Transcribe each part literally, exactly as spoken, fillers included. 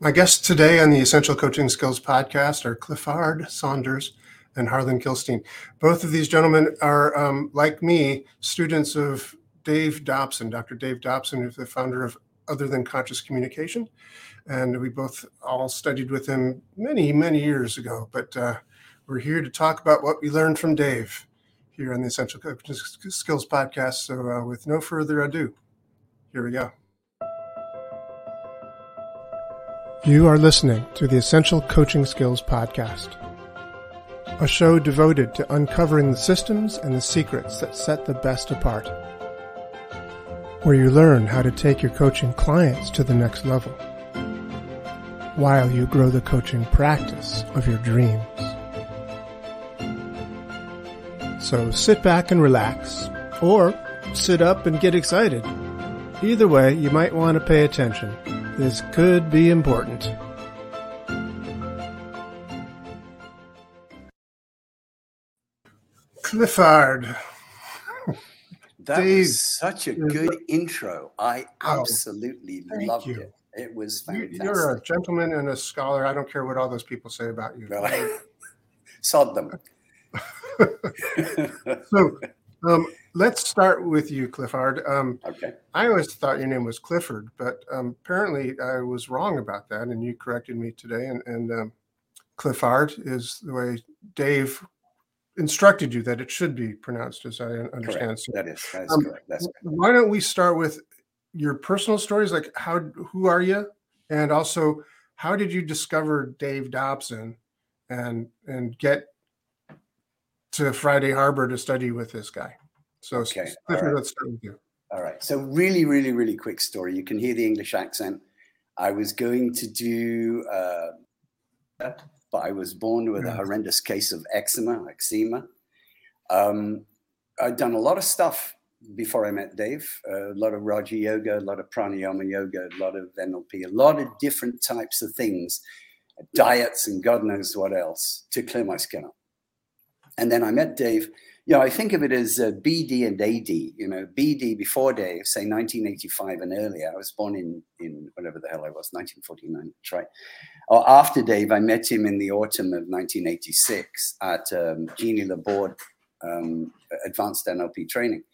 My guests today on the Essential Coaching Skills Podcast are Clifford Saunders and Harlan Kilstein. Both of these gentlemen are, um, like me, students of Dave Dobson, Doctor Dave Dobson, who's the founder of Other Than Conscious Communication. And we both all studied with him many, many years ago. But uh, we're here to talk about what we learned from Dave here on the Essential Coaching Skills Podcast. So uh, with no further ado, here we go. You are listening to the Essential Coaching Skills Podcast, a show devoted to uncovering the systems and the secrets that set the best apart, where you learn how to take your coaching clients to the next level, while you grow the coaching practice of your dreams. So sit back and relax, or sit up and get excited. Either way, you might want to pay attention. This could be important. Clifford. That Dave. was such a good intro. I absolutely oh, loved you. it. It was fantastic. You're a gentleman and a scholar. I don't care what all those people say about you. Really? Sod them. So um, let's start with you, Clifford. Um, okay. I always thought your name was Clifford, but um, apparently I was wrong about that, and you corrected me today. And, and um, Clifford is the way Dave instructed you that it should be pronounced, as I understand. Correct. So, that is, that is um, correct. That's correct. Why don't we start with your personal stories, like how, who are you, and also how did you discover Dave Dobson and and get to Friday Harbor to study with this guy? So okay. Right. Let's start with you. All right. So really, really, really quick story. You can hear the English accent. I was going to do, uh, but I was born with yeah. a horrendous case of eczema, eczema. Um, I'd done a lot of stuff before I met Dave, uh, a lot of Raja Yoga, a lot of pranayama yoga, a lot of N L P, a lot of different types of things, diets and God knows what else to clear my skin up. And then I met Dave. You know, I think of it as uh, B D and A D, you know, B D before Dave, say nineteen eighty-five and earlier. I was born in, in whatever the hell I was, nineteen forty-nine, that's right. Oh, after Dave, I met him in the autumn of nineteen eighty-six at um, Jeannie Laborde um, Advanced N L P Training.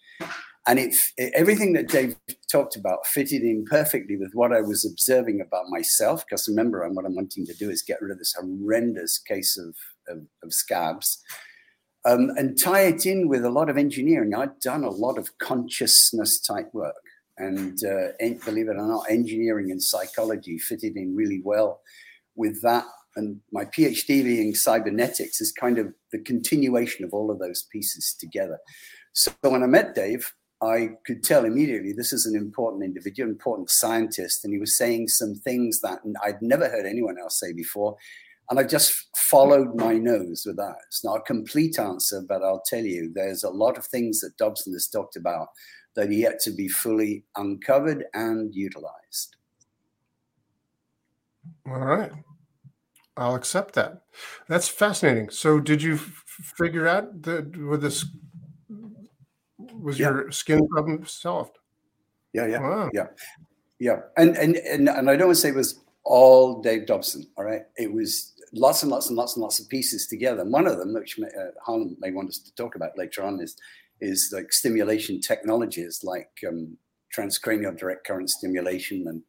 And it, it, everything that Dave talked about fitted in perfectly with what I was observing about myself, because remember, I'm, what I'm wanting to do is get rid of this horrendous case of, of, of scabs. Um, and tie it in with a lot of engineering. I'd done a lot of consciousness type work, and uh, believe it or not, engineering and psychology fitted in really well with that. And my PhD in cybernetics is kind of the continuation of all of those pieces together. So when I met Dave, I could tell immediately this is an important individual, important scientist, and he was saying some things that I'd never heard anyone else say before. And I've just followed my nose with that. It's not a complete answer, but I'll tell you, there's a lot of things that Dobson has talked about that are yet to be fully uncovered and utilized. All right. I'll accept that. That's fascinating. So did you f- figure out that with this, was yeah. your skin problem solved? Yeah, yeah, wow. yeah. Yeah. And, and, and, and I don't want to say it was all Dave Dobson, all right? It was lots and lots and lots and lots of pieces together. And one of them, which uh, Harlan may want us to talk about later on, is is like stimulation technologies like um, transcranial direct current stimulation and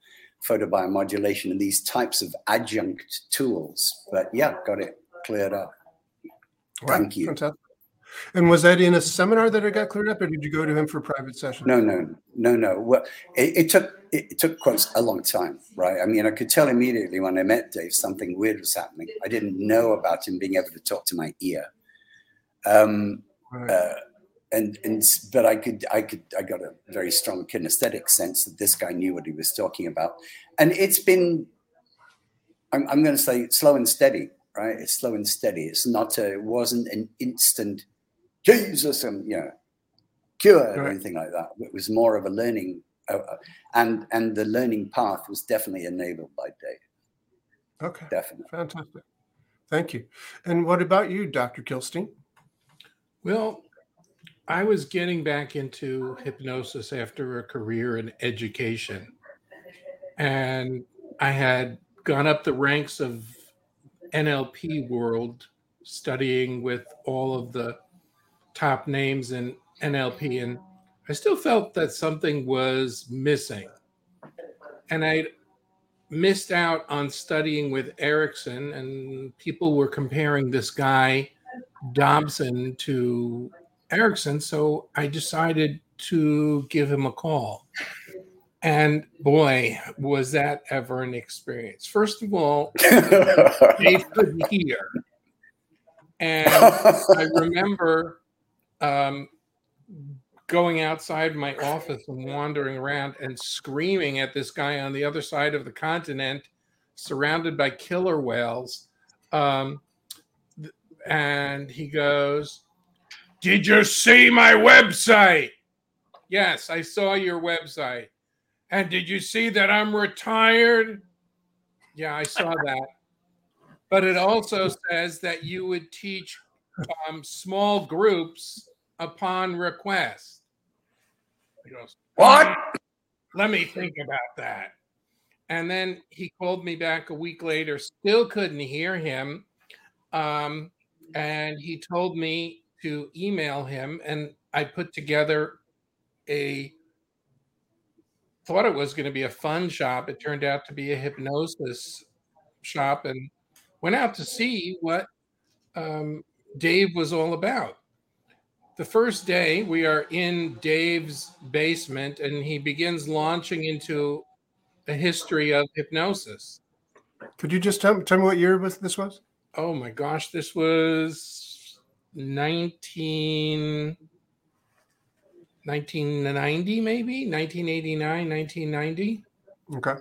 photobiomodulation and these types of adjunct tools. But yeah, got it cleared up. Wow, Thank you. Fantastic. And was that in a seminar that it got cleared up, or did you go to him for a private session? No, no, no, no. Well, it, it took it took quotes a long time, right? I mean, I could tell immediately when I met Dave something weird was happening. I didn't know about him being able to talk to my ear, um, right. uh, and and but I could I could I got a very strong kinesthetic sense that this guy knew what he was talking about, and it's been I'm, I'm going to say slow and steady, right? It's slow and steady. It's not a, it wasn't an instant. Jesus, and you know, cure or anything like that. It was more of a learning, uh, and and the learning path was definitely enabled by Dave. Okay, definitely, fantastic. Thank you. And what about you, Doctor Kilstein? Well, I was getting back into hypnosis after a career in education, and I had gone up the ranks of N L P world, studying with all of the top names in N L P, and I still felt that something was missing. And I missed out on studying with Erickson, and people were comparing this guy, Dobson, to Erickson, so I decided to give him a call. And boy, was that ever an experience. First of all, they could hear. And I remember um, going outside my office and wandering around and screaming at this guy on the other side of the continent, surrounded by killer whales. Um, and he goes, "Did you see my website?" "Yes, I saw your website." "And did you see that I'm retired?" "Yeah, I saw that." "But it also says that you would teach um, small groups upon request." He goes, "What? Let me think about that." And then he called me back a week later, still couldn't hear him. Um, and he told me to email him. And I put together a, thought it was going to be a fun shop. It turned out to be a hypnosis shop, and went out to see what um, Dave was all about. The first day, we are in Dave's basement, and he begins launching into a history of hypnosis. Could you just tell, tell me what year this was? Oh, my gosh. This was nineteen ninety, maybe? nineteen eighty-nine, nineteen ninety? Okay.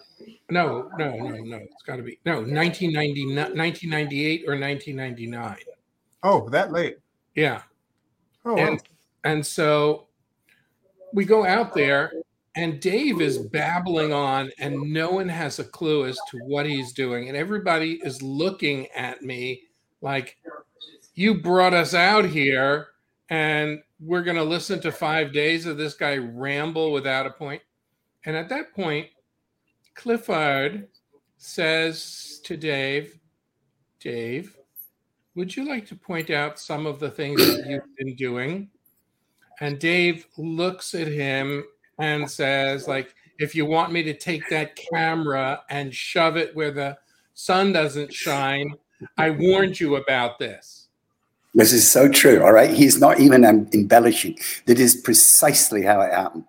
No, no, no, no. It's got to be. No, nineteen ninety-eight or nineteen ninety-nine. Oh, that late. Yeah. Oh, and, wow. And so we go out there, and Dave is babbling on, and no one has a clue as to what he's doing. And everybody is looking at me like, you brought us out here, and we're going to listen to five days of this guy ramble without a point. And at that point, Clifford says to Dave, Dave, would you like to point out some of the things that you've been doing? And Dave looks at him and says, like, if you want me to take that camera and shove it where the sun doesn't shine, I warned you about this. This is so true, all right? He's not even um, embellishing. That is precisely how it happened.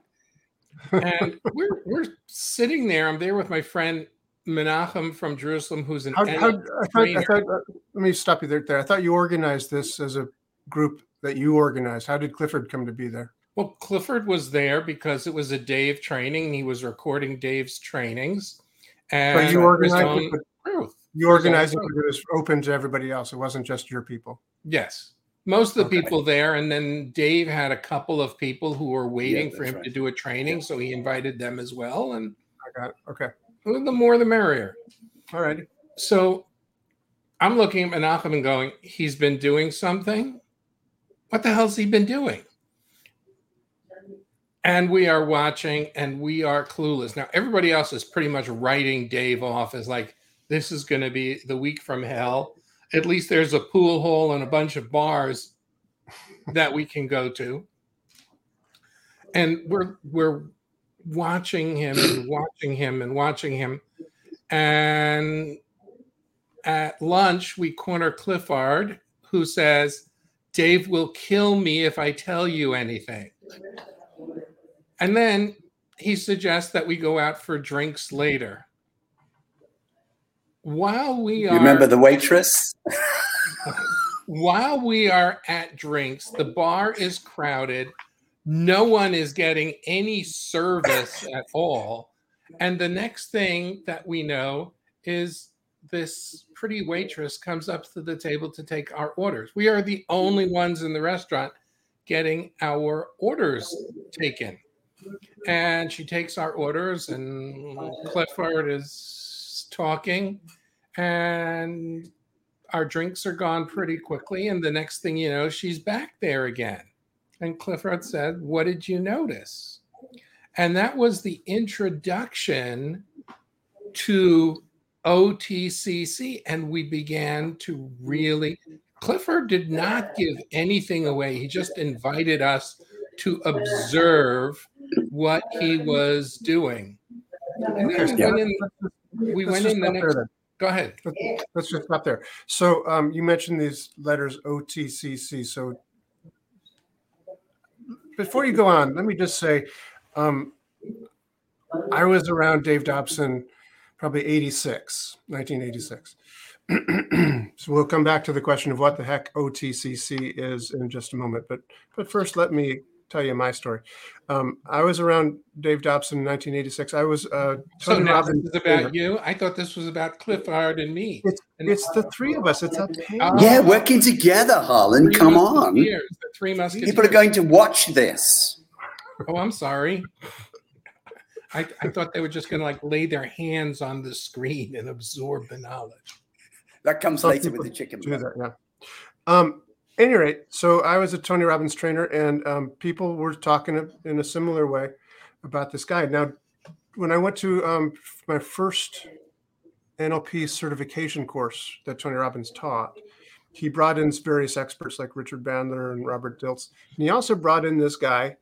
And we're we're sitting there. I'm there with my friend Menachem from Jerusalem, who's an how, how, I thought, I thought, let me stop you there, there. I thought you organized this as a group that you organized. How did Clifford come to be there? Well, Clifford was there because it was a day of training. He was recording Dave's trainings. And but you organized it, but you organized it, it was open to everybody else. It wasn't just your people. Yes. Most of the okay. people there, and then Dave had a couple of people who were waiting yeah, for him right. to do a training, so he invited them as well. And I got it. Okay. The more the merrier. All right. So I'm looking at Menachem and going, he's been doing something? What the hell's he been doing? And we are watching, and we are clueless. Now, everybody else is pretty much writing Dave off as like, this is going to be the week from hell. At least there's a pool hall and a bunch of bars that we can go to. And we're we're watching him and watching him and watching him. And at lunch, we corner Clifford, who says, Dave will kill me if I tell you anything. And then he suggests that we go out for drinks later. While we are, you remember the waitress? While we are at drinks, the bar is crowded. No one is getting any service at all. And the next thing that we know is this pretty waitress comes up to the table to take our orders. We are the only ones in the restaurant getting our orders taken. And she takes our orders, and Clifford is talking, and our drinks are gone pretty quickly, and the next thing you know, she's back there again. And Clifford said, what did you notice? And that was the introduction to O T C C, and we began to really, Clifford did not give anything away. He just invited us to observe what he was doing. And then yeah. in, we Let's went in the next, there, go ahead. Let's, let's just stop there. So um, you mentioned these letters O T C C. So before you go on, let me just say, um, I was around Dave Dobson probably eighty-six, nineteen eighty-six. So we'll come back to the question of what the heck O T C C is in just a moment. But but first, let me tell you my story. Um, I was around Dave Dobson in nineteen eighty-six. I was uh, Tony Robbins. So now Robbins this is about favorite. You? I thought this was about Clifford and me. It's, and it's the three of us. It's a pain. Uh, yeah, working together, Harlan. Come on. The three musketeers. People are going to watch this. Oh, I'm sorry. I, I thought they were just going to like lay their hands on the screen and absorb the knowledge. That comes Some later with the chicken. That, yeah. Um, any rate, so I was a Tony Robbins trainer, and um, people were talking in a similar way about this guy. Now, when I went to um, my first N L P certification course that Tony Robbins taught, he brought in various experts like Richard Bandler and Robert Dilts. And he also brought in this guy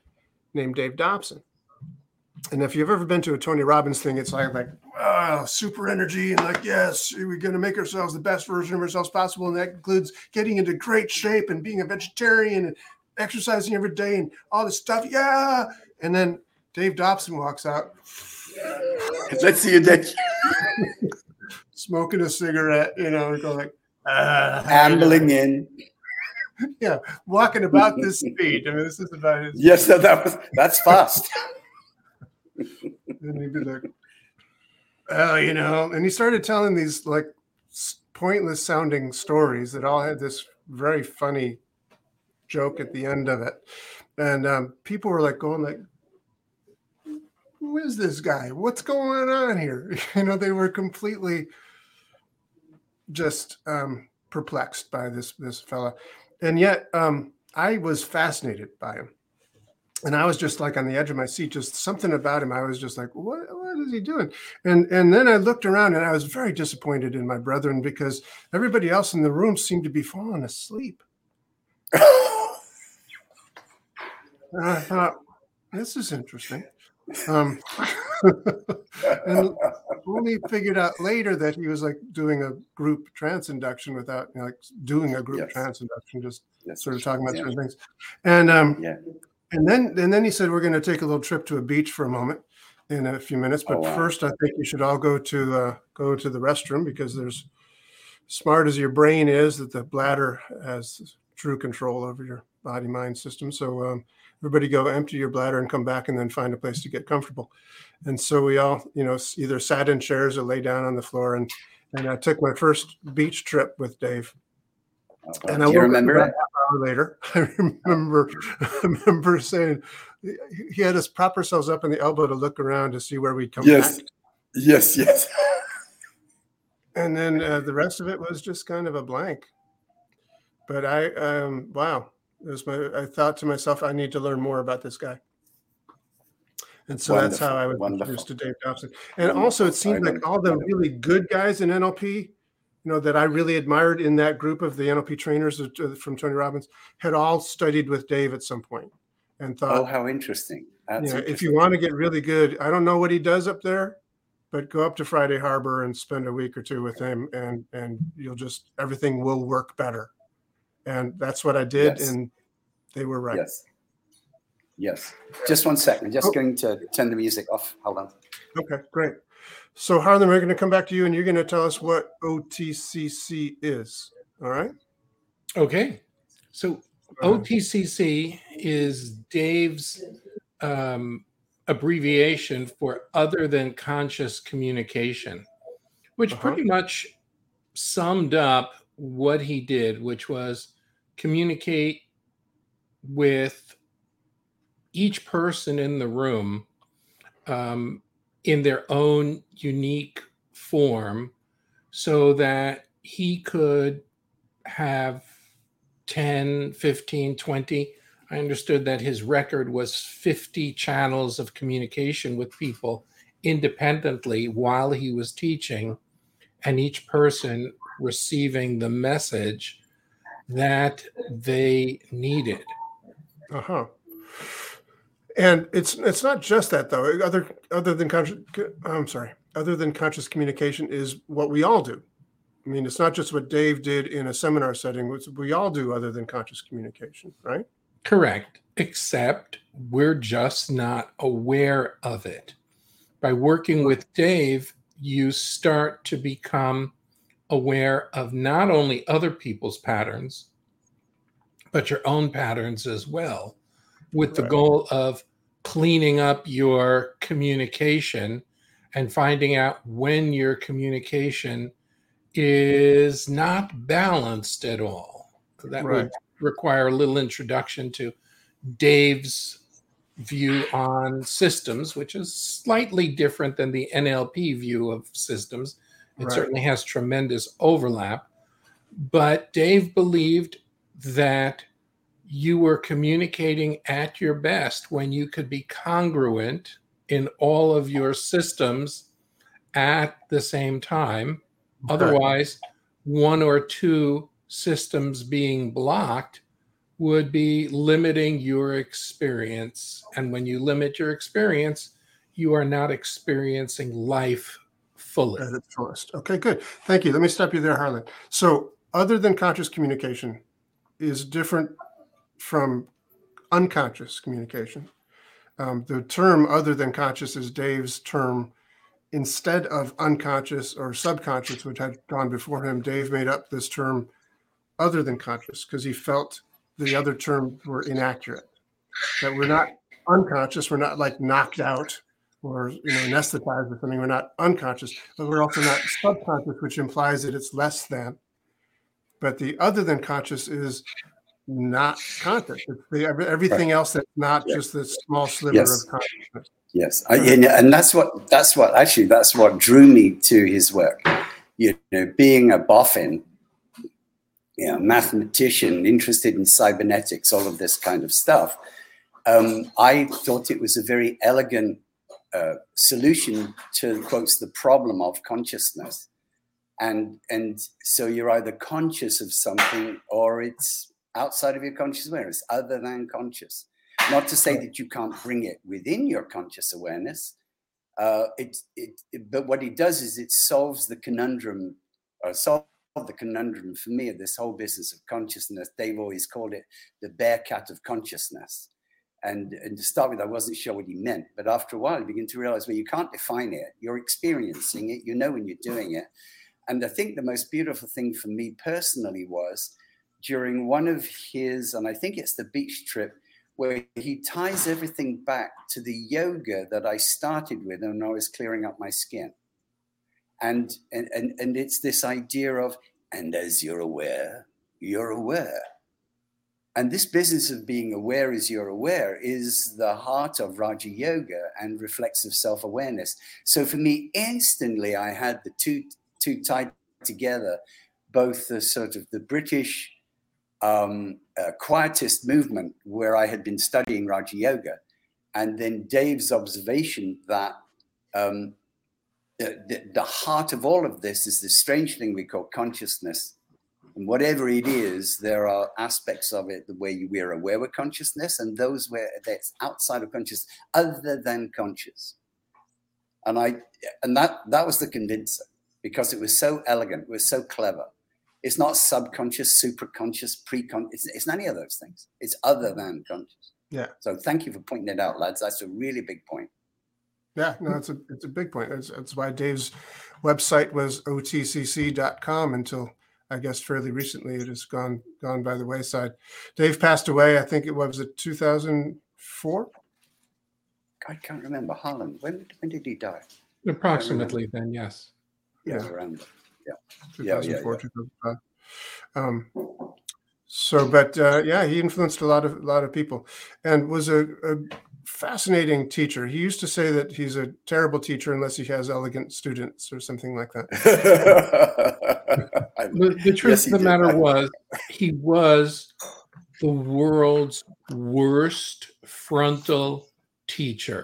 named Dave Dobson. And if you've ever been to a Tony Robbins thing, it's like, like wow, super energy. And like, yes, we're going to make ourselves the best version of ourselves possible. And that includes getting into great shape and being a vegetarian and exercising every day and all this stuff. Yeah. And then Dave Dobson walks out. Let's see you, Dick. Smoking a cigarette, you know, and go like. Uh, Ambling in. Yeah. Walking about this speed. I mean, this is about his. Yes, that, that was, that's fast. And he'd be like, oh, you know, and he started telling these like pointless sounding stories that all had this very funny joke at the end of it. And um, people were like going like, who is this guy? What's going on here? You know, they were completely just um, perplexed by this, this fella. And yet um, I was fascinated by him. And I was just like on the edge of my seat, just something about him. I was just like, what, what is he doing? And and then I looked around and I was very disappointed in my brethren because everybody else in the room seemed to be falling asleep. And I thought, this is interesting. Um, and only figured out later that he was like doing a group trance induction without you know, like doing a group yes. trance induction, just yes. sort of talking about yeah. certain things. And um, yeah. And then and then he said, we're going to take a little trip to a beach for a moment in a few minutes. But oh, wow. first, I think you should all go to uh, go to the restroom because there's smart as your brain is that the bladder has true control over your body mind system. So um, everybody go empty your bladder and come back and then find a place to get comfortable. And so we all, you know, either sat in chairs or lay down on the floor. And, and I took my first beach trip with Dave. And Do I you remember that? Later, I remember I remember saying he had us prop ourselves up in the elbow to look around to see where we'd come yes. back. Yes, yes, yes. And then uh, the rest of it was just kind of a blank. But I, um, wow, it was my. I thought to myself, I need to learn more about this guy. And so wonderful, that's how I was introduced to Dave Dobson. And wonderful. Also, it seemed like all the really good guys in N L P. You know, that I really admired in that group of the N L P trainers from Tony Robbins had all studied with Dave at some point and thought, oh, how interesting. That's you know, interesting. If you want to get really good, I don't know what he does up there, but go up to Friday Harbor and spend a week or two with him and, and you'll just, everything will work better. And that's what I did. Yes. And they were right. Yes. Yes. Just one second. Just oh. going to turn the music off. Hold on. Okay, great. So, Harlan, we're going to come back to you, and you're going to tell us what O T C C is, all right? Okay. So O T C C is Dave's um, abbreviation for Other Than Conscious Communication, which uh-huh. pretty much summed up what he did, which was communicate with each person in the room um in their own unique form so that he could have ten, fifteen, twenty. I understood that his record was fifty channels of communication with people independently while he was teaching. and each person receiving the message that they needed. Uh-huh. And it's it's not just that, though. Other other than conscious, I'm sorry. Other than conscious communication is what we all do. I mean, it's not just what Dave did in a seminar setting. It's what we all do other than conscious communication, right? Correct. Except we're just not aware of it. By working with Dave, you start to become aware of not only other people's patterns, but your own patterns as well, with the right goal of cleaning up your communication and finding out when your communication is not balanced at all. That right. would require a little introduction to Dave's view on systems, which is slightly different than the N L P view of systems. It right. certainly has tremendous overlap. But Dave believed that you were communicating at your best when you could be congruent in all of your systems at the same time. Okay. Otherwise, one or two systems being blocked would be limiting your experience. And when you limit your experience, you are not experiencing life fully. At its fullest. Okay, good. Thank you. Let me stop you there, Harlan. So other than conscious communication is different from unconscious communication. Um, the term other than conscious is Dave's term instead of unconscious or subconscious, which had gone before him. Dave made up this term other than conscious because he felt the other terms were inaccurate, that we're not unconscious. We're not like knocked out or, you know, anesthetized or something. We're not unconscious, but we're also not subconscious, which implies that it's less than. But the other than conscious is not conscious. It's the, everything right. else that's not yes. just this small sliver yes. of consciousness. Yes, I, and, and that's what that's what actually that's what drew me to his work. You know, being a boffin, you know, mathematician, interested in cybernetics, all of this kind of stuff. Um, I thought it was a very elegant uh, solution to quotes the problem of consciousness, and and so you're either conscious of something or it's outside of your conscious awareness, other than conscious. Not to say that you can't bring it within your conscious awareness, uh, it, it, it, but what he does is it solves the conundrum, or solve the conundrum for me of this whole business of consciousness. Dave always called it the bear cat of consciousness. And, and to start with, I wasn't sure what he meant, but after a while, I began to realize, well, you can't define it. You're experiencing it. You know when you're doing it. And I think the most beautiful thing for me personally was during one of his, and I think it's the beach trip, where he ties everything back to the yoga that I started with when I was clearing up my skin. And, and, and, and it's this idea of, and as you're aware, you're aware. And this business of being aware as you're aware is the heart of Raja Yoga and reflexive self-awareness. So for me, instantly, I had the two, two tied together, both the sort of the British Um, uh, quietist movement where I had been studying Raja Yoga, and then Dave's observation that um, the, the, the heart of all of this is this strange thing we call consciousness. And whatever it is, there are aspects of it the way we are aware of consciousness and those where that's outside of consciousness, other than conscious. And I, and that, that was the condenser because it was so elegant, it was so clever. It's not subconscious, superconscious, precon. It's, it's none of those things. It's other than conscious. Yeah. So thank you for pointing it out, lads. That's a really big point. Yeah, no, it's a it's a big point. That's, that's why Dave's website was O T C C dot com until, I guess, fairly recently. It has gone gone by the wayside. Dave passed away, I think it was in two thousand four. I can't remember. Harlan, when, when did he die? Approximately then, yes. Yeah, yeah. around Yeah. two thousand four, yeah, yeah, yeah. two thousand five. Um, so, but uh, yeah, he influenced a lot of a lot of people, and was a, a fascinating teacher. He used to say that he's a terrible teacher unless he has elegant students or something like that. the, the truth yes, of the did. matter was, he was the world's worst frontal teacher.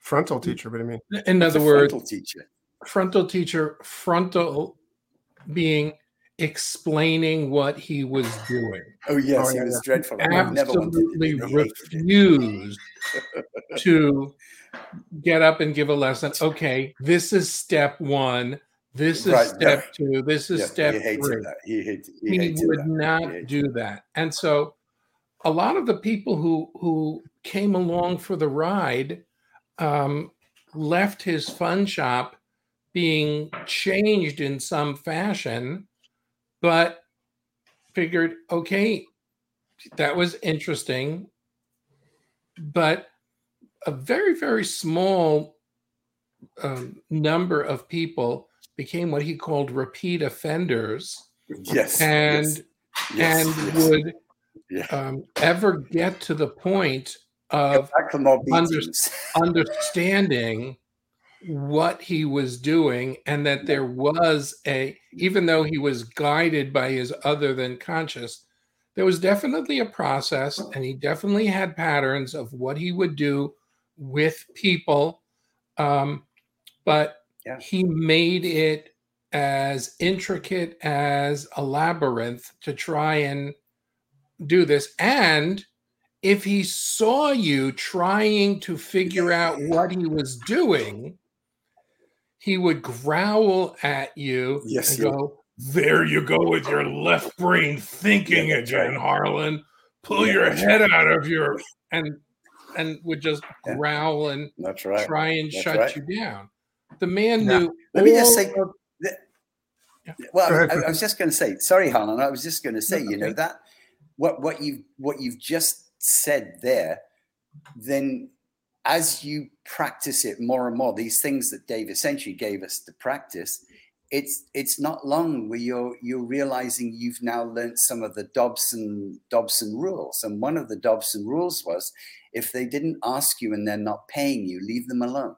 Frontal teacher, what do you mean? In other words, frontal teacher. Frontal teacher, frontal being explaining what he was doing. Oh, yes, oh, he was yeah. dreadful. He absolutely never refused to get up and give a lesson. Okay, this is step one. This is right, step yeah. two. This is yeah, step he hated three. That. He, hated, he, he hated would that. not he do that. And so a lot of the people who, who came along for the ride um, left his fun shop being changed in some fashion, but figured, okay, that was interesting, but a very, very small um, number of people became what he called repeat offenders. Yes. And, yes, yes, and yes. would yeah. um, ever get to the point of under, understanding what he was doing, and that there was a, even though he was guided by his other than conscious, there was definitely a process, and he definitely had patterns of what he would do with people. Um, but yeah. he made it as intricate as a labyrinth to try and do this. And if he saw you trying to figure out what he was doing, he would growl at you yes, and go, there you go with your left brain thinking yeah, again, right. Harlan. Pull yeah, your head right. out of your and and would just yeah. growl and that's right. try and that's shut right. you down. The man now, knew. Let me just say. Of, the, yeah. Well, I, I was just going to say. Sorry, Harlan. I was just going to say. No, you okay. know that what what you what you've just said there. Then, as you practice it more and more, these things that Dave essentially gave us to practice. It's it's not long where you're you're realizing you've now learnt some of the Dobson Dobson rules. And one of the Dobson rules was, if they didn't ask you and they're not paying you, leave them alone.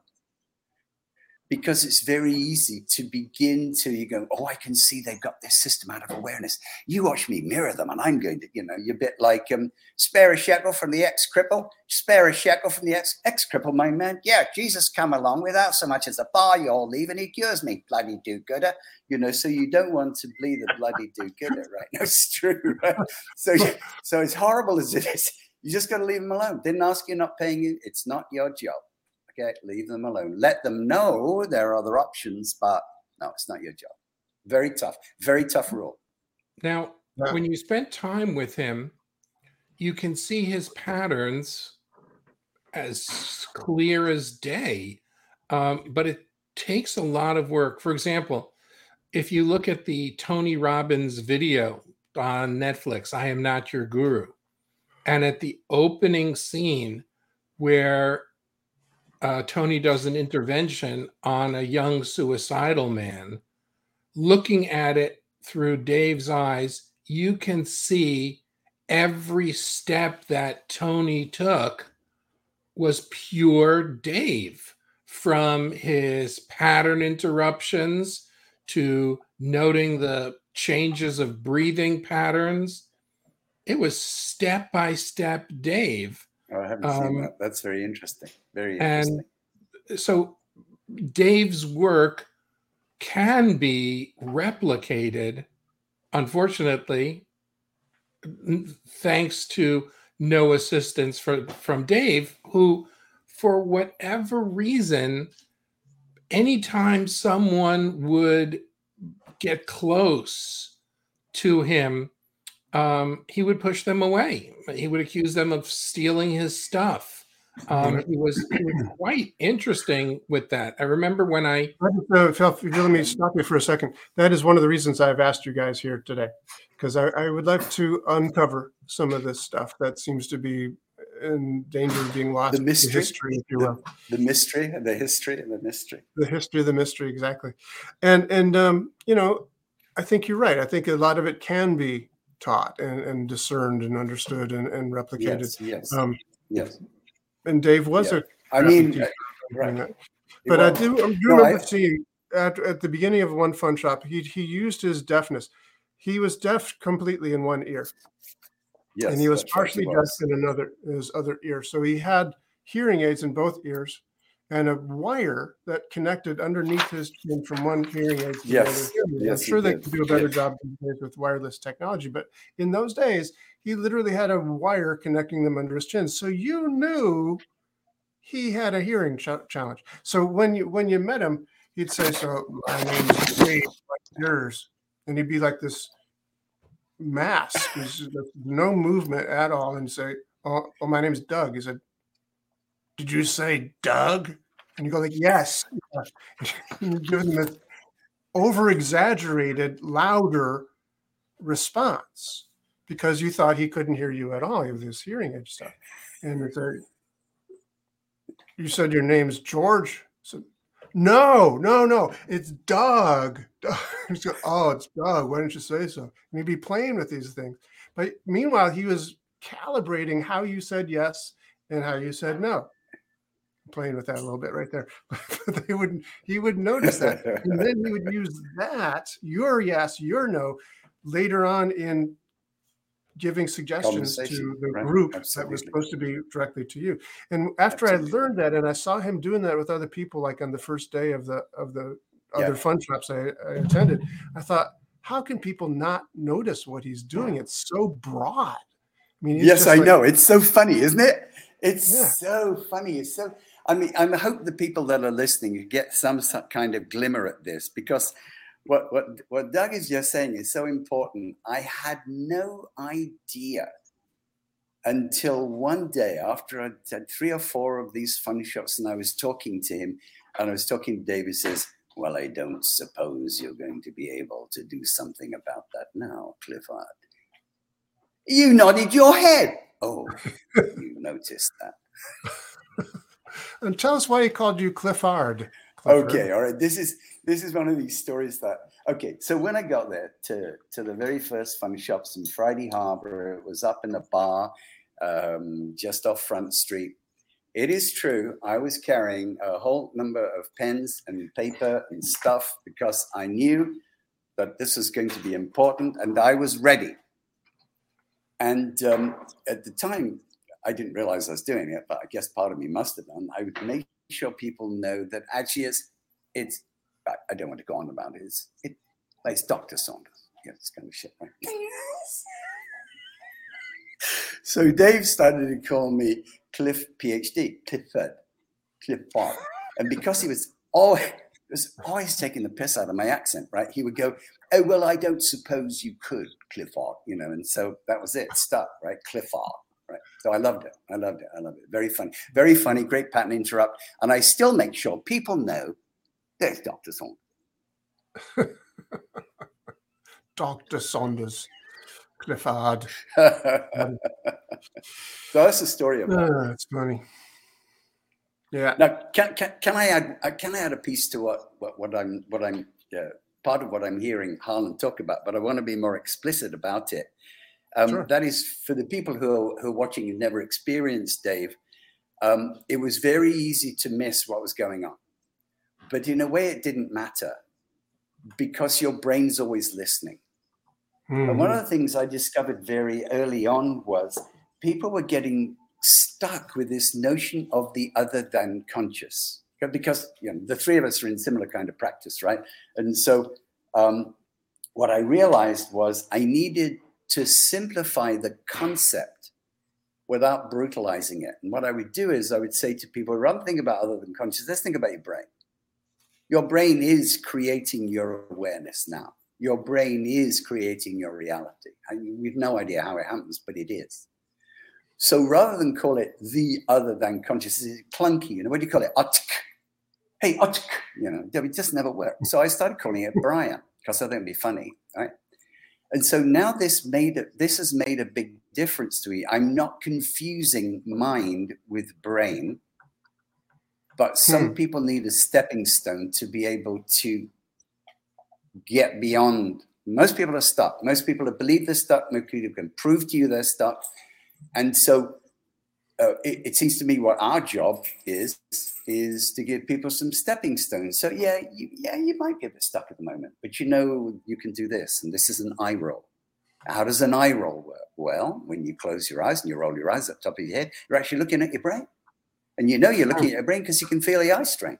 Because it's very easy to begin to, you go, oh, I can see they've got this system out of awareness. You watch me mirror them and I'm going to, you know, you're a bit like, um, spare a shekel from the ex-cripple, spare a shekel from the ex- ex-cripple, my man. Yeah, Jesus come along without so much as a bar, you all leave and he cures me, bloody do-gooder. You know, so you don't want to be the bloody do-gooder, right? That's true, right? So, so as horrible as it is, you just got to leave them alone. Didn't ask you, not paying you. It's not your job. Okay, leave them alone. Let them know there are other options, but no, it's not your job. Very tough, very tough rule. Now, yeah. when you spent time with him, you can see his patterns as clear as day, um, but it takes a lot of work. For example, if you look at the Tony Robbins video on Netflix, I Am Not Your Guru, and at the opening scene where Uh, Tony does an intervention on a young suicidal man. Looking at it through Dave's eyes, you can see every step that Tony took was pure Dave, from his pattern interruptions to noting the changes of breathing patterns. It was step-by-step Dave. Oh, I haven't seen um, that. That's very interesting. Very interesting. And so Dave's work can be replicated, unfortunately, thanks to no assistance for, from Dave, who, for whatever reason, anytime someone would get close to him, Um, he would push them away. He would accuse them of stealing his stuff. Um, he was, he was quite interesting with that. I remember when I... Uh, Phil, let me stop you for a second. That is one of the reasons I've asked you guys here today, because I, I would like to uncover some of this stuff that seems to be in danger of being lost. The mystery, the history, if you will. The, the mystery, the history, and the mystery. The history, the mystery, exactly. And, and um, you know, I think you're right. I think a lot of it can be taught and, and discerned and understood and, and replicated. Yes, yes, um, yes. And Dave was yeah. a. I mean, uh, right. But I do, I do no, remember I, seeing at, at the beginning of one fun shop, he he used his deafness. He was deaf completely in one ear. Yes. And he was partially right, he was. deaf in another his other ear. So he had hearing aids in both ears, and a wire that connected underneath his chin from one hearing aid to yes. the other. Yes, I'm sure they could do a better yes. job with wireless technology, but in those days, he literally had a wire connecting them under his chin. So you knew he had a hearing ch- challenge. So when you when you met him, he'd say, "So my name's Dave, like yours," and he'd be like this mask, no movement at all, and say, "Oh, oh my name's Doug." He said, "Did you say Doug?" And you go like, "Yes." You give them this over-exaggerated, louder response because you thought he couldn't hear you at all. He was this hearing aid stuff. And it's like, "You said your name's George." So, no, no, no, it's Doug. "Oh, it's Doug. Why didn't you say so?" And he'd be playing with these things. But meanwhile, he was calibrating how you said yes and how you said no. I'm playing with that a little bit right there. But they wouldn't, he would notice that. And then he would use that, your yes, your no, later on in giving suggestions to the right. group Absolutely. That was supposed to be directly to you. And after Absolutely. I learned that, and I saw him doing that with other people, like on the first day of the of the yeah. other fun shops I, I attended, I thought, how can people not notice what he's doing? It's so broad. I mean, yes, I like, know. It's so funny, isn't it? It's yeah. so funny. It's so. I mean, I hope the people that are listening get some, some kind of glimmer at this, because what what what Doug is just saying is so important. I had no idea until one day after I'd had three or four of these fun shots, and I was talking to him, and I was talking to David. Says, "Well, I don't suppose you're going to be able to do something about that now, Clifford." You nodded your head. Oh, you noticed that. And tell us why he called you Clifford. Clifford. Okay, all right. This is this is one of these stories that. Okay, so when I got there to to the very first fun shops in Friday Harbor, it was up in a bar, um, just off Front Street. It is true. I was carrying a whole number of pens and paper and stuff because I knew that this was going to be important, and I was ready. And um, at the time, I didn't realize I was doing it, but I guess part of me must have done. I would make sure people know that actually it's, it's I don't want to go on about it. It's, it, it's Doctor Saunders. Yeah, it's kind of shit, right? Yes. So Dave started to call me Cliff PhD, Clifford, Clifford. And because he was always, was always taking the piss out of my accent, right? He would go, "Oh, well, I don't suppose you could, Clifford," you know, and so that was it, stuck, right, Clifford, right? So I loved it, I loved it, I loved it. Very funny, very funny, great pattern interrupt, and I still make sure people know there's Doctor Saunders. Doctor Saunders, Clifford. So that's the story of that. Oh, that's funny. Yeah. Now, can can can I add can I add a piece to what what, what I'm what I'm yeah. part of what I'm hearing Harlan talk about, but I want to be more explicit about it. Um, sure. That is for the people who are, who are watching who never experienced Dave, um, it was very easy to miss what was going on. But in a way it didn't matter because your brain's always listening. Mm-hmm. And one of the things I discovered very early on was people were getting stuck with this notion of the other than conscious. Because you know, the three of us are in similar kind of practice, right? And so um, what I realized was I needed to simplify the concept without brutalizing it. And what I would do is I would say to people, rather than think about other than conscious, let's think about your brain. Your brain is creating your awareness now. Your brain is creating your reality. I mean, we've no idea how it happens, but it is. So rather than call it the other than conscious, it's clunky. You know, what do you call it? Otk. Hey, Otk, you know, it just never worked. So I started calling it Brian because I thought it'd be funny, right? And so now this made a, this has made a big difference to me. I'm not confusing mind with brain, but some hmm. people need a stepping stone to be able to get beyond. Most people are stuck. Most people have believed they're stuck. Most people can prove to you they're stuck. And so uh, it, it seems to me what our job is, is to give people some stepping stones. So, yeah, you, yeah, you might get a bit stuck at the moment, but you know you can do this, and this is an eye roll. How does an eye roll work? Well, when you close your eyes and you roll your eyes up top of your head, you're actually looking at your brain. And you know you're looking at your brain because you can feel the eye strain.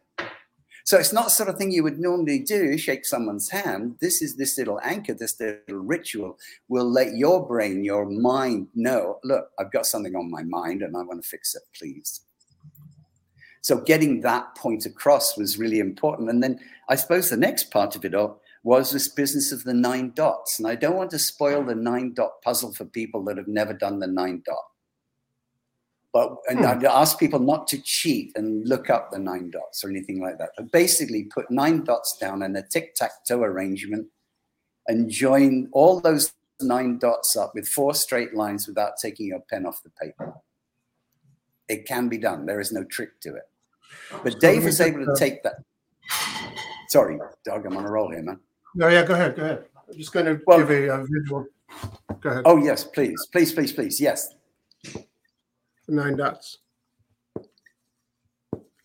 So it's not the sort of thing you would normally do, shake someone's hand. This is this little anchor, this little ritual will let your brain, your mind know, look, I've got something on my mind and I want to fix it, please. So getting that point across was really important. And then I suppose the next part of it all was this business of the nine dots. And I don't want to spoil the nine dot puzzle for people that have never done the nine dot. But and hmm. I'd ask people not to cheat and look up the nine dots or anything like that. But basically put nine dots down in a tic-tac-toe arrangement and join all those nine dots up with four straight lines without taking your pen off the paper. It can be done. There is no trick to it. But Dave was able to take that. Sorry, Doug, I'm on a roll here, man. No, yeah, go ahead, go ahead. I'm just going to well, give a, a visual. Go ahead. Oh, yes, please, please, please, please, yes. Nine dots.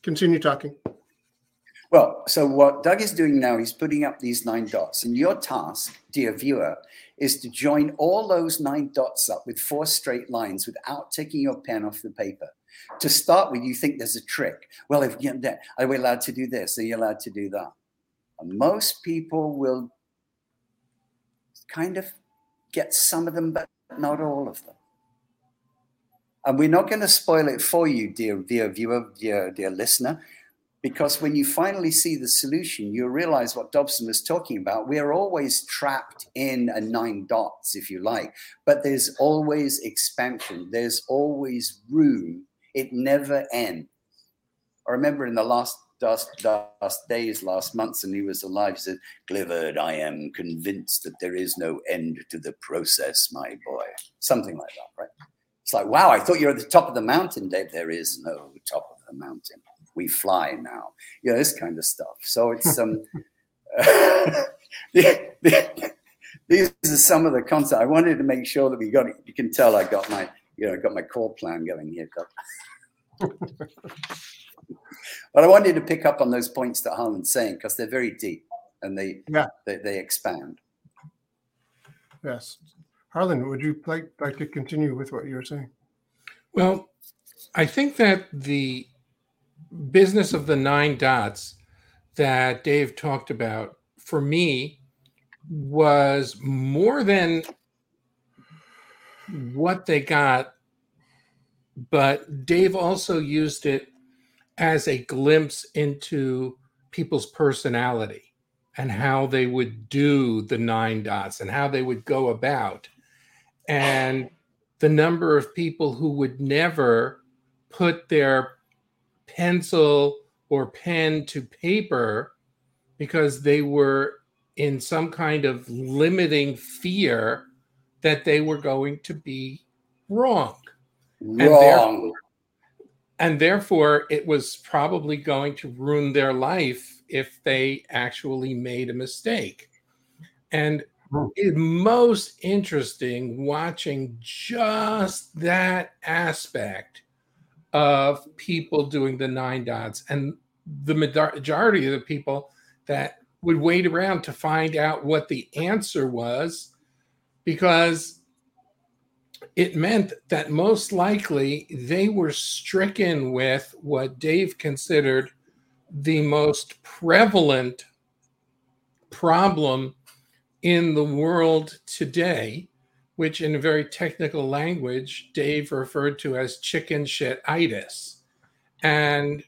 Continue talking. Well, so what Doug is doing now, he's putting up these nine dots. And your task, dear viewer, is to join all those nine dots up with four straight lines without taking your pen off the paper. To start with, you think there's a trick. Well, if you know, are we allowed to do this? Are you allowed to do that? And most people will kind of get some of them, but not all of them. And we're not going to spoil it for you, dear, dear viewer, dear, dear listener, because when you finally see the solution, you realize what Dobson was talking about. We are always trapped in a nine dots, if you like, but there's always expansion. There's always room. It never ends. I remember in the last, last, last days, last months, and he was alive, he said, Clifford, I am convinced that there is no end to the process, my boy. Something like that, right? It's like, wow, I thought you were at the top of the mountain, Dave. There is no top of the mountain. We fly now. You know, this kind of stuff. So it's um, uh, the, the, these are some of the concepts. I wanted to make sure that we got it. You can tell I got my, you know, I got my core plan going here. But I wanted to pick up on those points that Harlan's saying because they're very deep and they, yeah. they they expand. Yes. Harlan, would you like, like to continue with what you were saying? Well, I think that the business of the nine dots that Dave talked about, for me, was more than what they got, but Dave also used it as a glimpse into people's personality and how they would do the nine dots and how they would go about. And the number of people who would never put their pencil or pen to paper because they were in some kind of limiting fear that they were going to be wrong. Wrong. And therefore, and therefore it was probably going to ruin their life if they actually made a mistake. And it's most interesting watching just that aspect of people doing the nine dots and the majority of the people that would wait around to find out what the answer was, because it meant that most likely they were stricken with what Dave considered the most prevalent problem in the world today, which in a very technical language, Dave referred to as chicken shit-itis. And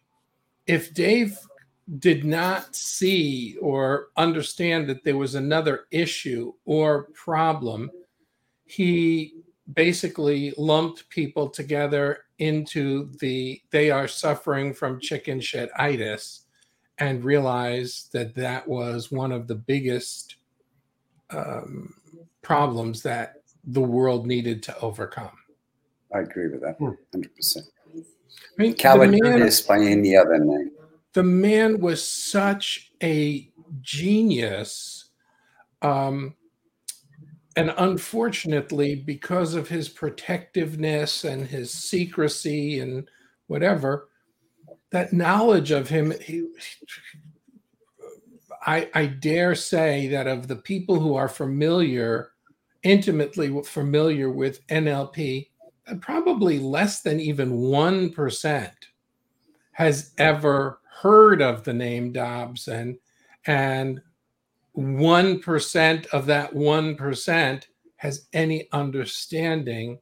if Dave did not see or understand that there was another issue or problem, he basically lumped people together into the, they are suffering from chicken shit-itis, and realized that that was one of the biggest Um, problems that the world needed to overcome. I agree with that, one hundred percent. I mean, Coward is by any other name. The man was such a genius, um, and unfortunately, because of his protectiveness and his secrecy and whatever, that knowledge of him, he I, I dare say that of the people who are familiar, intimately familiar with N L P, probably less than even one percent has ever heard of the name Dobson, and one percent of that one percent has any understanding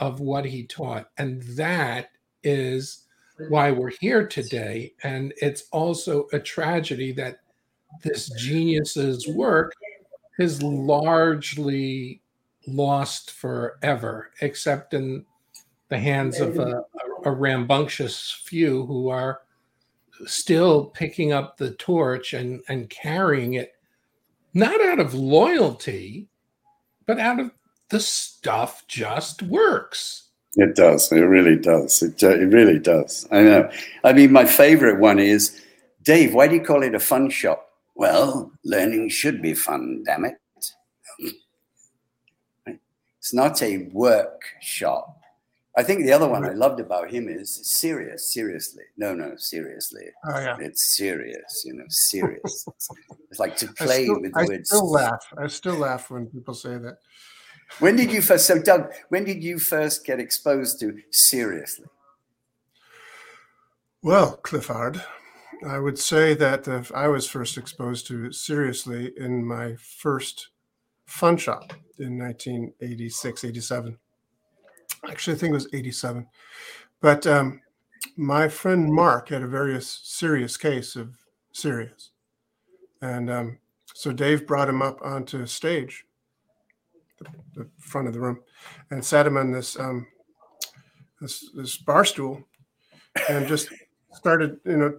of what he taught. And that is why we're here today. And it's also a tragedy that this genius's work is largely lost forever, except in the hands of a, a rambunctious few who are still picking up the torch and, and carrying it, not out of loyalty, but out of the stuff just works. It does. It really does. It, uh, it really does. I know. I mean, my favorite one is, Dave, why do you call it a fun shop? Well, learning should be fun, damn it. It's not a workshop. I think the other one I loved about him is serious, seriously. No, no, seriously. Oh, yeah. It's serious, you know, serious. It's like to play still, with the I words. I still laugh. I still laugh when people say that. When did you first, so Doug, when did you first get exposed to seriously? Well, Clifford, I would say that if I was first exposed to seriously in my first Funshop in nineteen eighty-six, eighty-seven. Actually, I think it was eighty-seven. But um, my friend Mark had a very serious case of serious. And um, so Dave brought him up onto stage, the front of the room, and sat him on this um, this, this bar stool, and just started, you know,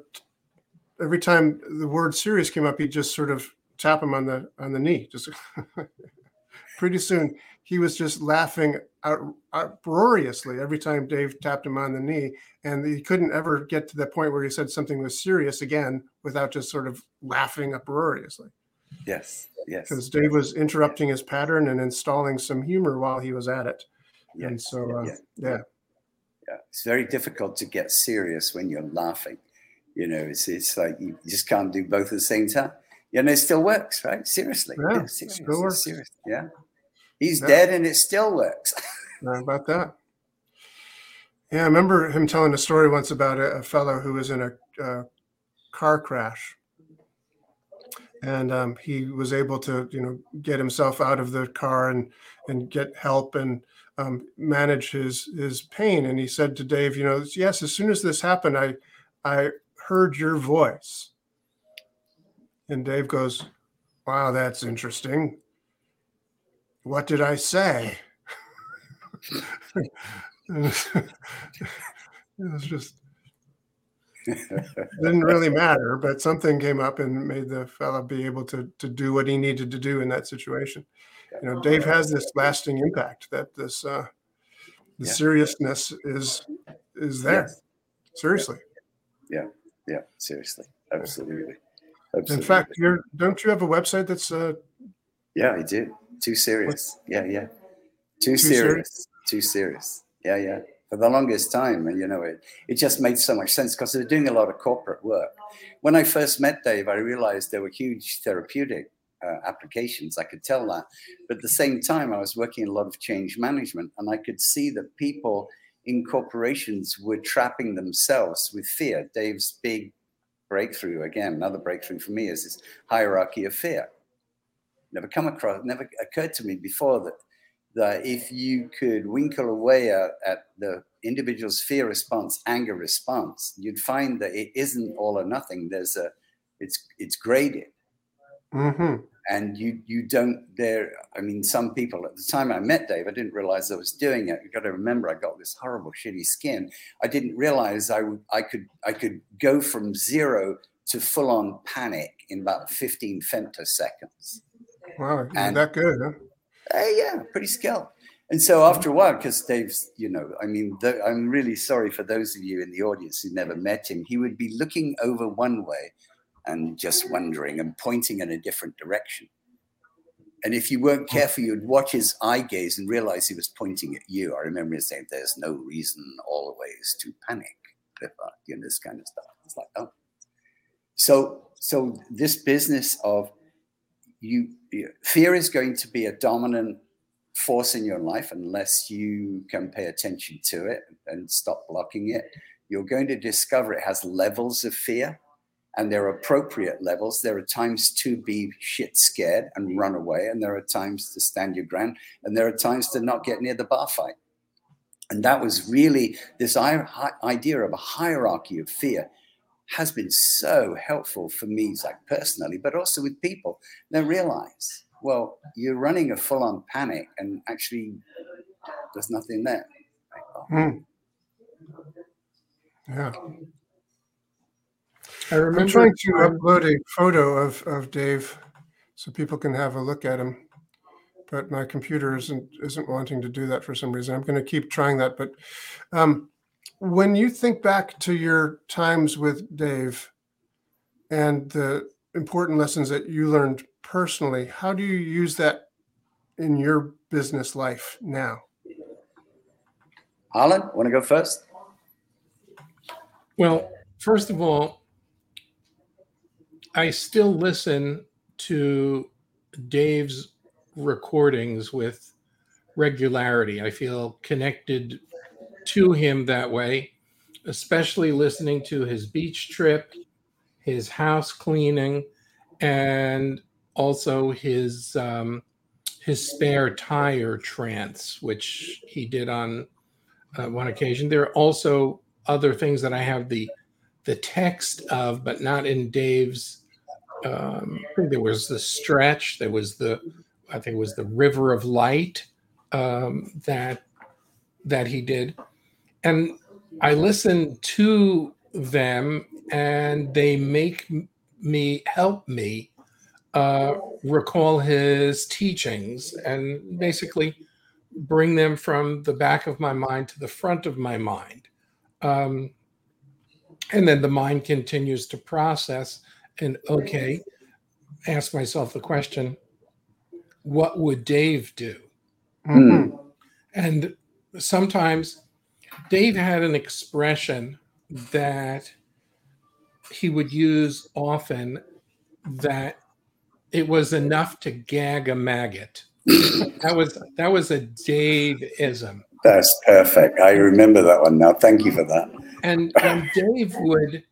every time the word serious came up, he just sort of tap him on the on the knee. Just pretty soon he was just laughing out, uproariously every time Dave tapped him on the knee, and he couldn't ever get to the point where he said something was serious again without just sort of laughing uproariously. Yes, yes. Because Dave yes, was interrupting yes. his pattern and installing some humor while he was at it. Yes, and so, uh, yes, yeah. yeah. It's very difficult to get serious when you're laughing. You know, it's it's like you just can't do both at the same time. You know, it still works, right? Seriously. Yeah, yeah seriously, still works. Seriously, yeah. He's yeah. dead and it still works. How about that? Yeah, I remember him telling a story once about a, a fellow who was in a uh, car crash. And um, he was able to, you know, get himself out of the car and and get help and um, manage his his pain. And he said to Dave, you know, yes, as soon as this happened, I I heard your voice. And Dave goes, wow, that's interesting. What did I say? It was just... didn't really matter, but something came up and made the fellow be able to to do what he needed to do in that situation. You know, Dave has this lasting impact that this uh, the yeah. seriousness is is there. Yes. Seriously. Yeah. yeah, yeah, seriously, absolutely. absolutely. In fact, you're don't you have a website that's? Uh, yeah, I do. Too serious. What? Yeah, yeah. Too, Too serious. serious. Too serious. Yeah, yeah. For the longest time, and you know, it it just made so much sense because they're doing a lot of corporate work. When I first met Dave, I realized there were huge therapeutic uh, applications. I could tell that. But at the same time, I was working in a lot of change management, and I could see that people in corporations were trapping themselves with fear. Dave's big breakthrough, again, another breakthrough for me, is this hierarchy of fear. Never come across, never occurred to me before that that if you could winkle away at, at the individual's fear response, anger response, you'd find that it isn't all or nothing. There's a, it's it's graded, mm-hmm. and you you don't there. I mean, some people at the time I met Dave, I didn't realize I was doing it. You got to remember, I got this horrible shitty skin. I didn't realize I would I could I could go from zero to full on panic in about fifteen femtoseconds. Wow, and that good, huh? Uh, yeah, pretty skilled. And so after a while, because Dave's, you know, I mean, th- I'm really sorry for those of you in the audience who never met him. He would be looking over one way and just wondering and pointing in a different direction. And if you weren't careful, you'd watch his eye gaze and realize he was pointing at you. I remember him saying, there's no reason always to panic, Clifford, you know, this kind of stuff. It's like, oh. So, so this business of, You, you fear is going to be a dominant force in your life unless you can pay attention to it and stop blocking it. you're going to discover it has levels of fear, and there are appropriate levels. There are times to be shit scared and run away, and there are times to stand your ground, and there are times to not get near the bar fight. And that was really this idea of a hierarchy of fear has been so helpful for me, like personally, but also with people. They realize, well, you're running a full-on panic, and actually there's nothing there. Mm. Yeah. I remember I'm trying to upload a photo of, of Dave so people can have a look at him, but my computer isn't isn't wanting to do that for some reason. I'm going to keep trying that. But um, when you think back to your times with Dave and the important lessons that you learned personally, how do you use that in your business life now? Harlan, want to go first? Well, first of all, I still listen to Dave's recordings with regularity. I feel connected to him that way, especially listening to his beach trip, his house cleaning, and also his um, his spare tire trance, which he did on uh, one occasion. There are also other things that I have the the text of, but not in Dave's. Um, I think there was the stretch. There was the I think it was the River of Light um, that that he did. And I listen to them, and they make me, help me uh, recall his teachings and basically bring them from the back of my mind to the front of my mind. Um, and then the mind continues to process and, okay, ask myself the question, what would Dave do? Mm. And sometimes Dave had an expression that he would use often that it was enough to gag a maggot. That was that was a Dave-ism. That's perfect. I remember that one now. Thank you for that. And, and Dave would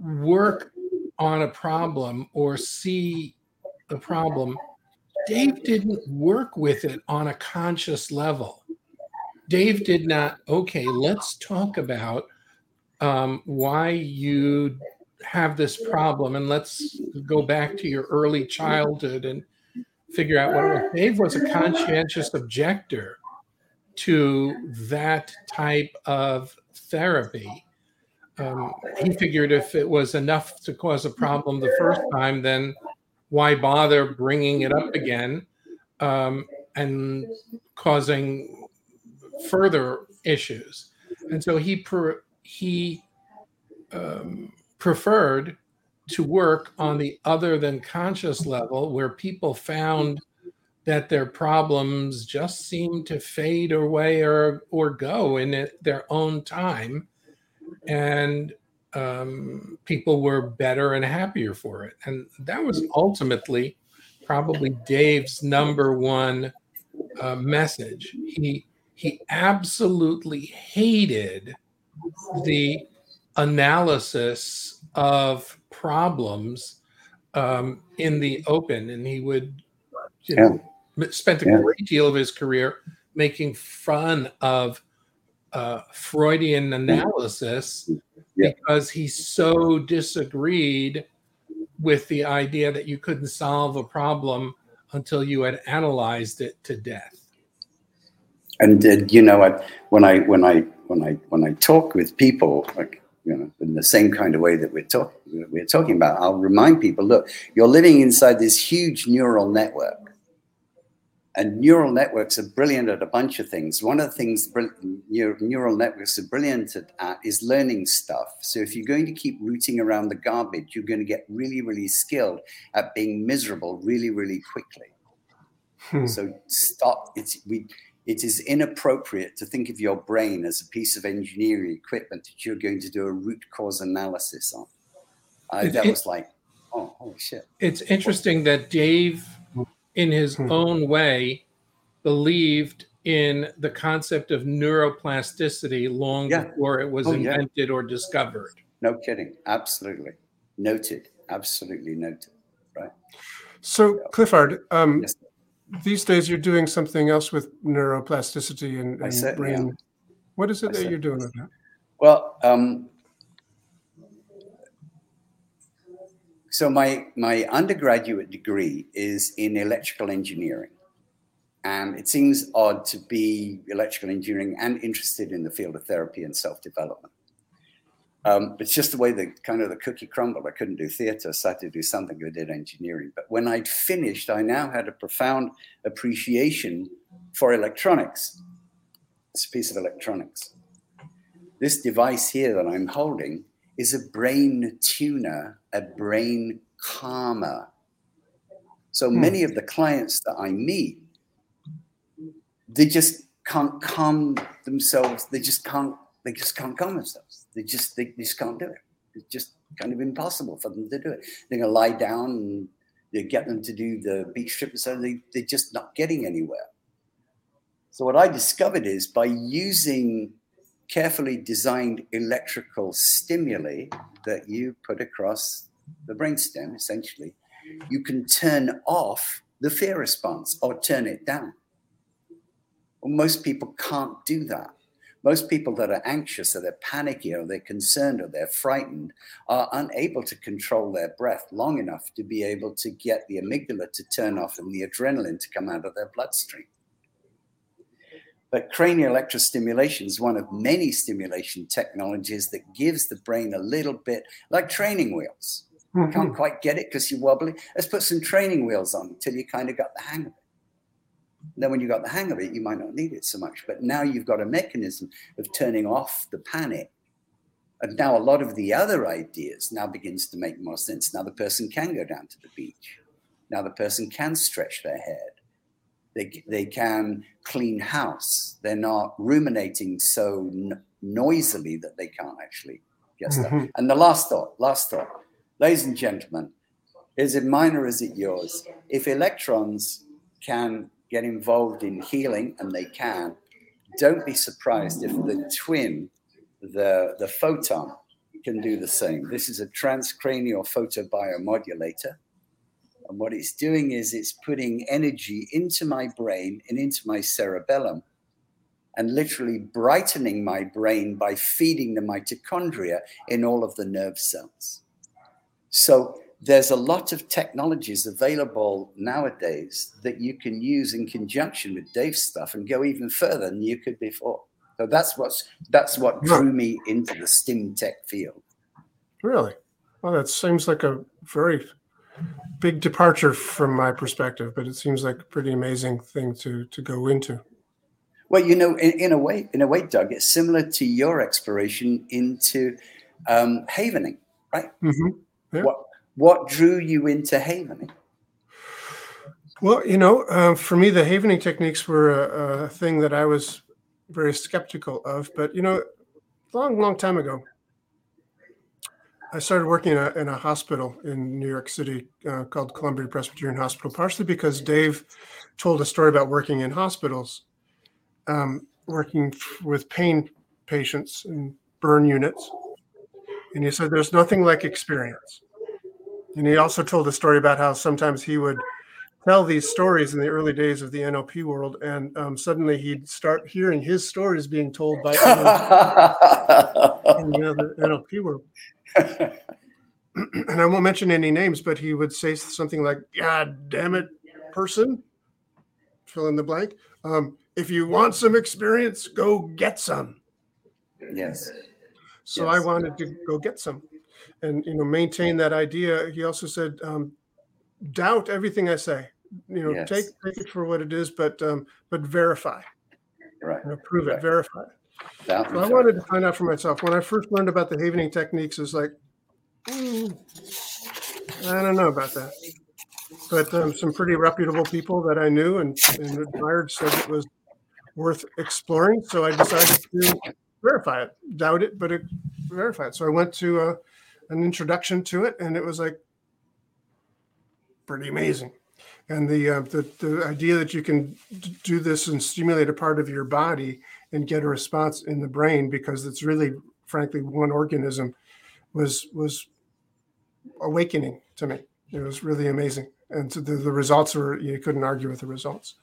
work on a problem or see the problem. Dave didn't work with it on a conscious level. Dave did not, okay, let's talk about um, why you have this problem, and let's go back to your early childhood and figure out what it was. Dave was a conscientious objector to that type of therapy. Um, he figured if it was enough to cause a problem the first time, then why bother bringing it up again um, and causing further issues? And so he per, he um, preferred to work on the other than conscious level, where people found that their problems just seemed to fade away or or go in it, their own time, and um people were better and happier for it. And that was ultimately probably Dave's number one uh, message. He he absolutely hated the analysis of problems um in the open, and he would you know yeah. spent a yeah. great deal of his career making fun of uh Freudian analysis, because he so disagreed with the idea that you couldn't solve a problem until you had analyzed it to death. And uh, you know, I, when I when I when I when I talk with people, like you know, in the same kind of way that we're talking we're talking about, I'll remind people: look, you're living inside this huge neural network, and neural networks are brilliant at a bunch of things. One of the things neural networks are brilliant at is learning stuff. So if you're going to keep rooting around the garbage, you're going to get really, really skilled at being miserable really, really quickly. Hmm. So stop. It's, we, it is inappropriate to think of your brain as a piece of engineering equipment that you're going to do a root cause analysis on. Uh, it, that it, was like, oh, holy shit. It's interesting that Dave, in his own way, believed in the concept of neuroplasticity long yeah. before it was oh, invented yeah. or discovered. No kidding. Absolutely. Noted. Absolutely noted. Right. So, Clifford, um, yes. these days you're doing something else with neuroplasticity and, and brain. Yeah. What is it I that you're doing with that? Well, um, so my my undergraduate degree is in electrical engineering. And it seems odd to be electrical engineering and interested in the field of therapy and self-development. Um, it's just the way the kind of the cookie crumbled. I couldn't do theater, so I had to do something that did engineering. But when I'd finished, I now had a profound appreciation for electronics. It's a piece of electronics. This device here that I'm holding is a brain tuner, a brain calmer. So many of the clients that I meet, they just can't calm themselves. They just can't. They just can't calm themselves. They just they just can't do it. It's just kind of impossible for them to do it. They're gonna lie down and they get them to do the beach strip, and so they they're just not getting anywhere. So what I discovered is by using carefully designed electrical stimuli that you put across the brainstem, essentially, you can turn off the fear response or turn it down. Well, most people can't do that. Most people that are anxious or they're panicky or they're concerned or they're frightened are unable to control their breath long enough to be able to get the amygdala to turn off and the adrenaline to come out of their bloodstream. But cranial electrostimulation is one of many stimulation technologies that gives the brain a little bit like training wheels. Mm-hmm. You can't quite get it because you're wobbly. Let's put some training wheels on until you kind of got the hang of it. Then when you got the hang of it, you might not need it so much. But now you've got a mechanism of turning off the panic. And now a lot of the other ideas now begins to make more sense. Now the person can go down to the beach. Now the person can stretch their head. They they can clean house. They're not ruminating so n- noisily that they can't actually get stuff. Mm-hmm. And the last thought, last thought. Ladies and gentlemen, is it mine or is it yours? If electrons can get involved in healing, and they can, don't be surprised if the twin, the, the photon, can do the same. This is a transcranial photobiomodulator. And what it's doing is it's putting energy into my brain and into my cerebellum and literally brightening my brain by feeding the mitochondria in all of the nerve cells. So there's a lot of technologies available nowadays that you can use in conjunction with Dave's stuff and go even further than you could before. So that's what's that's what drew me into the STEM tech field. Really? Well, that seems like a very big departure from my perspective, but it seems like a pretty amazing thing to to go into. Well, you know, in, in a way, in a way, Doug, it's similar to your exploration into um, Havening, right? Mm-hmm. Yeah. What, What drew you into Havening? Well, you know, uh, for me, the Havening techniques were a, a thing that I was very skeptical of. But, you know, long, long time ago, I started working in a, in a hospital in New York City uh, called Columbia Presbyterian Hospital, partially because Dave told a story about working in hospitals, um, working with pain patients and burn units. And he said, there's nothing like experience. And he also told a story about how sometimes he would tell these stories in the early days of the N L P world, and um, suddenly he'd start hearing his stories being told by others in the other N L P world. And I won't mention any names, but he would say something like, "God damn it, person," fill in the blank. Um, if you want some experience, go get some. Yes. So yes. I wanted to go get some. And, you know, maintain that idea. He also said, um, doubt everything I say, you know, yes. take, take it for what it is, but, um, but verify, right. You know, prove right. it, verify. So I wanted to find out for myself. When I first learned about the Havening techniques, it was like, mm, I don't know about that, but um, some pretty reputable people that I knew and, and admired said it was worth exploring. So I decided to verify it, doubt it, but it, verify it. So I went to, uh, an introduction to it, and it was like pretty amazing. And the, uh, the the idea that you can do this and stimulate a part of your body and get a response in the brain, because it's really, frankly, one organism, was was awakening to me. It was really amazing. And so the, the results were, you couldn't argue with the results.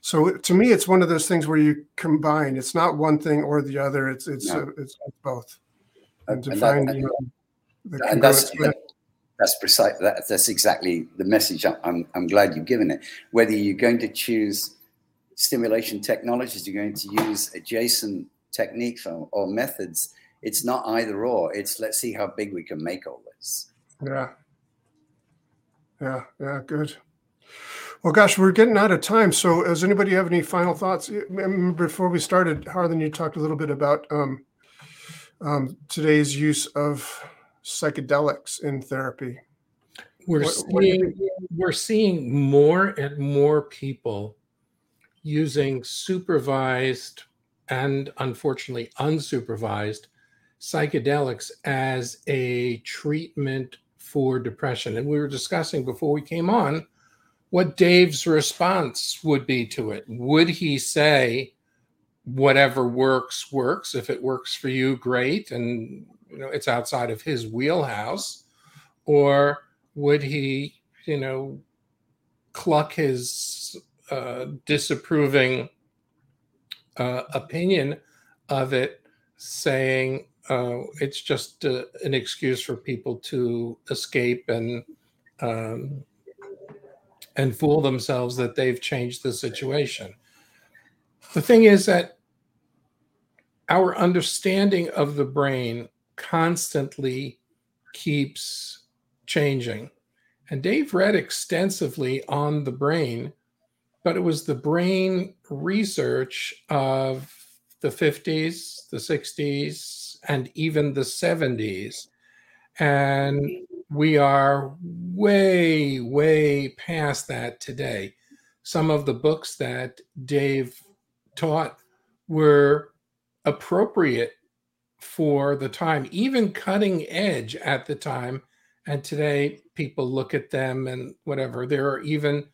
So to me, it's one of those things where you combine. It's not one thing or the other. It's it's no. uh, it's both. And to and find that, you know, the and that's that, that's precise. That, that's exactly the message. I'm I'm glad you've given it. Whether you're going to choose stimulation technologies, you're going to use adjacent techniques or, or methods. It's not either or. It's let's see how big we can make all this. Yeah. Yeah. Yeah. Good. Well, gosh, we're getting out of time. So does anybody have any final thoughts? Before we started, Harlan, you talked a little bit about um, um, today's use of psychedelics in therapy. We're what, seeing what do you think? We're seeing more and more people using supervised and, unfortunately, unsupervised psychedelics as a treatment for depression. And we were discussing before we came on what Dave's response would be to it. Would he say, whatever works, works. If it works for you, great. And, you know, it's outside of his wheelhouse. Or would he, you know, cluck his uh, disapproving uh, opinion of it, saying uh, it's just uh, an excuse for people to escape and, um, and fool themselves that they've changed the situation. The thing is that our understanding of the brain constantly keeps changing. And Dave read extensively on the brain, but it was the brain research of the fifties, the sixties, and even the seventies. And we are way, way past that today. Some of the books that Dave taught were appropriate for the time, even cutting edge at the time. And today people look at them and whatever. There are even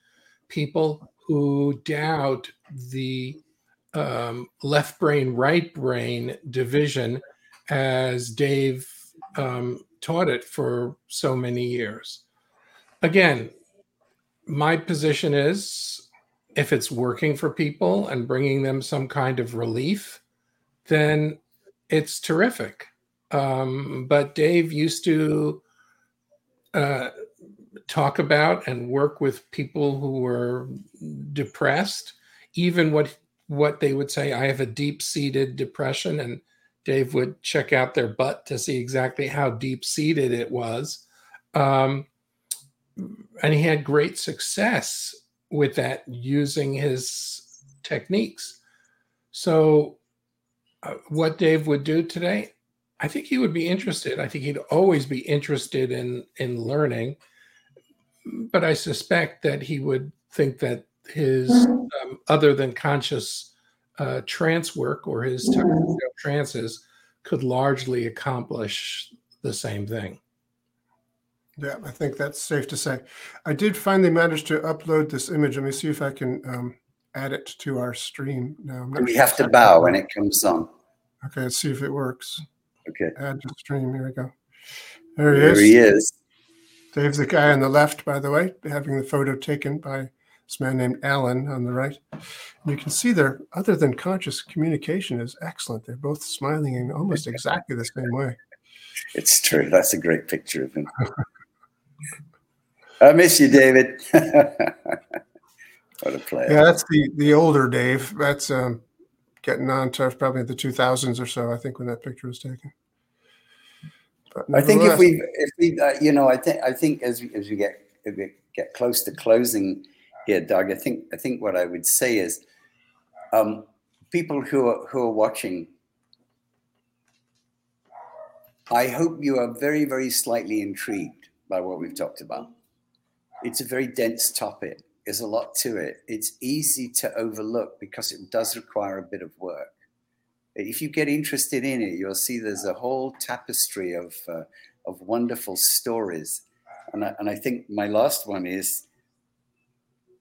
people who doubt the um, left brain, right brain division as Dave um, taught it for so many years. Again, my position is, if it's working for people and bringing them some kind of relief, then it's terrific. Um, but Dave used to uh, talk about and work with people who were depressed, even what what they would say, I have a deep-seated depression, and Dave would check out their butt to see exactly how deep-seated it was. Um, and he had great success with that using his techniques. So uh, what Dave would do today, I think he would be interested. I think he'd always be interested in, in learning, but I suspect that he would think that his um, other than conscious uh, trance work or his type of trances could largely accomplish the same thing. Yeah, I think that's safe to say. I did finally manage to upload this image. Let me see if I can um, add it to our stream now. And we sure have to bow when it comes on. Okay, let's see if it works. Okay. Add to stream. Here we go. There he there is. There he is. Dave's the guy on the left, by the way, having the photo taken by this man named Alan on the right. And you can see their other than conscious communication is excellent. They're both smiling in almost exactly the same way. It's true. That's a great picture of him. I miss you, David. What a player. Yeah, that's the, the older Dave. That's um, getting on to probably the two thousands or so, I think, when that picture was taken. But I think if we, if we, uh, you know, I think, I think as we, as we get if we get close to closing here, Doug, I think, I think what I would say is, um, people who are who are watching, I hope you are very, very slightly intrigued by what we've talked about. It's a very dense topic. There's a lot to it. It's easy to overlook because it does require a bit of work. If you get interested in it, you'll see there's a whole tapestry of uh, of wonderful stories. And I, and I think my last one is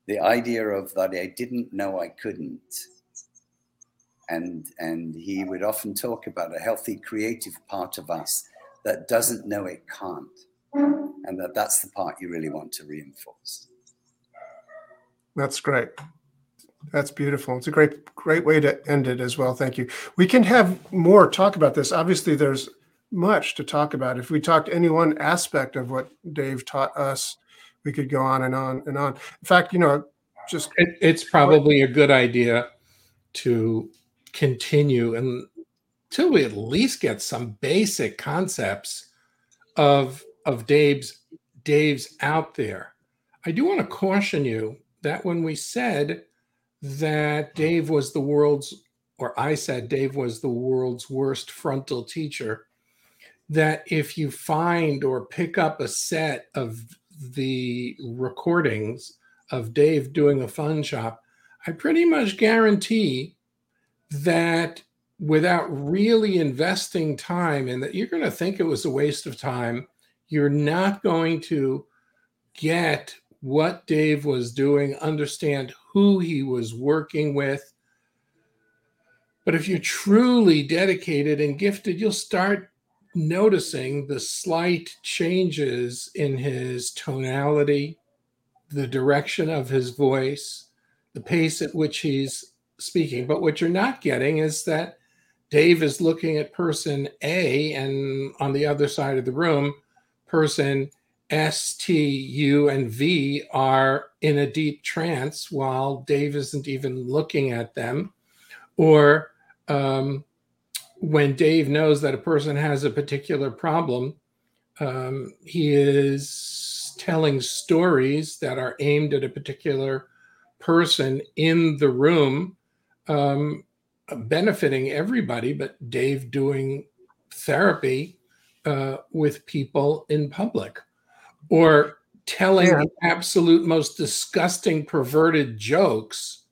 the idea of that I didn't know I couldn't. And, and he would often talk about a healthy creative part of us that doesn't know it can't. And that that's the part you really want to reinforce. That's great. That's beautiful. It's a great, great way to end it as well. Thank you. We can have more talk about this. Obviously, there's much to talk about. If we talked any one aspect of what Dave taught us, we could go on and on and on. In fact, you know, just it, it's probably a good idea to continue until we at least get some basic concepts of of Dave's Dave's out there. I do want to caution you that when we said that Dave was the world's, or I said Dave was the world's worst frontal teacher, that if you find or pick up a set of the recordings of Dave doing a fun shop, I pretty much guarantee that without really investing time in that, you're going to think it was a waste of time. You're not going to get what Dave was doing, understand who he was working with. But if you're truly dedicated and gifted, you'll start noticing the slight changes in his tonality, the direction of his voice, the pace at which he's speaking. But what you're not getting is that Dave is looking at person A, and on the other side of the room, person S, T, U, and V are in a deep trance while Dave isn't even looking at them. Or um, when Dave knows that a person has a particular problem, um, he is telling stories that are aimed at a particular person in the room, um, benefiting everybody, but Dave doing therapy uh, with people in public. Or telling yeah. the absolute most disgusting, perverted jokes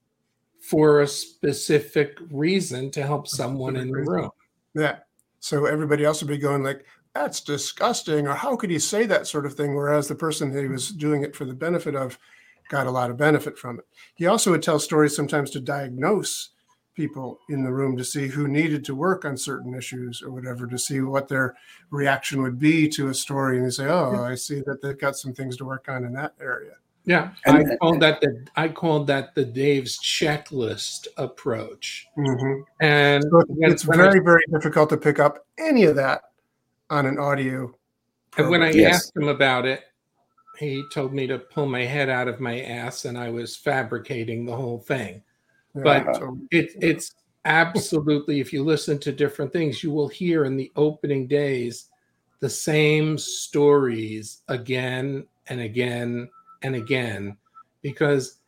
for a specific reason to help someone in the room. Yeah. So everybody else would be going like, that's disgusting, or how could he say that sort of thing? Whereas the person that he was doing it for the benefit of got a lot of benefit from it. He also would tell stories sometimes to diagnose people in the room to see who needed to work on certain issues or whatever, to see what their reaction would be to a story. And you say, oh, I see that they've got some things to work on in that area. Yeah. I called that the, I called that the Dave's checklist approach. Mm-hmm. And so it's very, I, very difficult to pick up any of that on an audio program. And when I yes. asked him about it, he told me to pull my head out of my ass and I was fabricating the whole thing. But it, it's absolutely, if you listen to different things, you will hear in the opening days the same stories again and again and again, because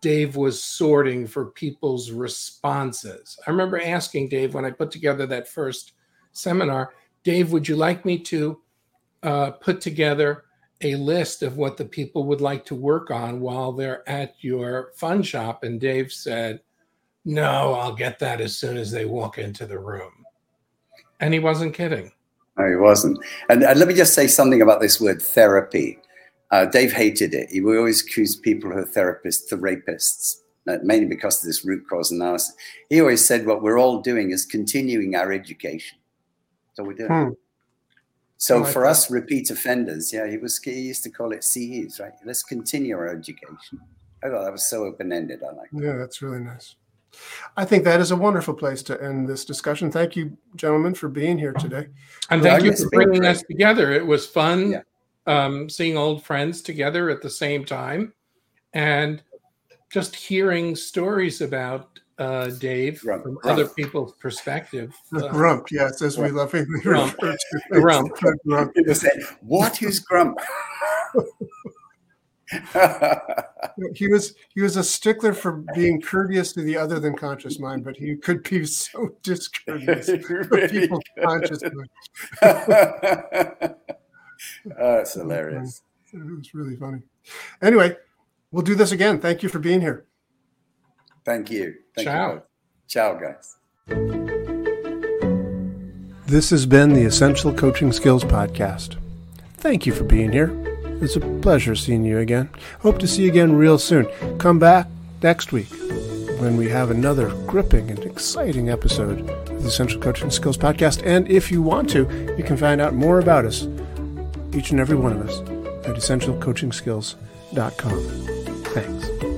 Dave was sorting for people's responses. I remember asking Dave when I put together that first seminar, Dave, would you like me to uh, put together a list of what the people would like to work on while they're at your fun shop? And Dave said, no, I'll get that as soon as they walk into the room. And he wasn't kidding. No, he wasn't. And, and let me just say something about this word therapy. Uh, Dave hated it. He would always accuse people who are therapists to rapists, mainly because of this root cause analysis. He always said what we're all doing is continuing our education. So we're doing hmm. So for us repeat offenders, yeah, he was he used to call it C Es, right? Let's continue our education. I thought that was so open-ended. I like that. Yeah, that's really nice. I think that is a wonderful place to end this discussion. Thank you, gentlemen, for being here today. And thank you for bringing us together. It was fun yeah. um, seeing old friends together at the same time and just hearing stories about Uh, Dave, Rump. from Rump. other people's perspective. Uh, grump, yes, as we love him. Grump. Grump. Grump. What is grump? he was he was a stickler for being courteous to the other than conscious mind, but he could be so discourteous for people's conscious mind. Oh, it's hilarious. It was really funny. Anyway, we'll do this again. Thank you for being here. Thank you. Thank Ciao. You Ciao, guys. This has been the Essential Coaching Skills Podcast. Thank you for being here. It's a pleasure seeing you again. Hope to see you again real soon. Come back next week when we have another gripping and exciting episode of the Essential Coaching Skills Podcast. And if you want to, you can find out more about us, each and every one of us, at essential coaching skills dot com. Thanks.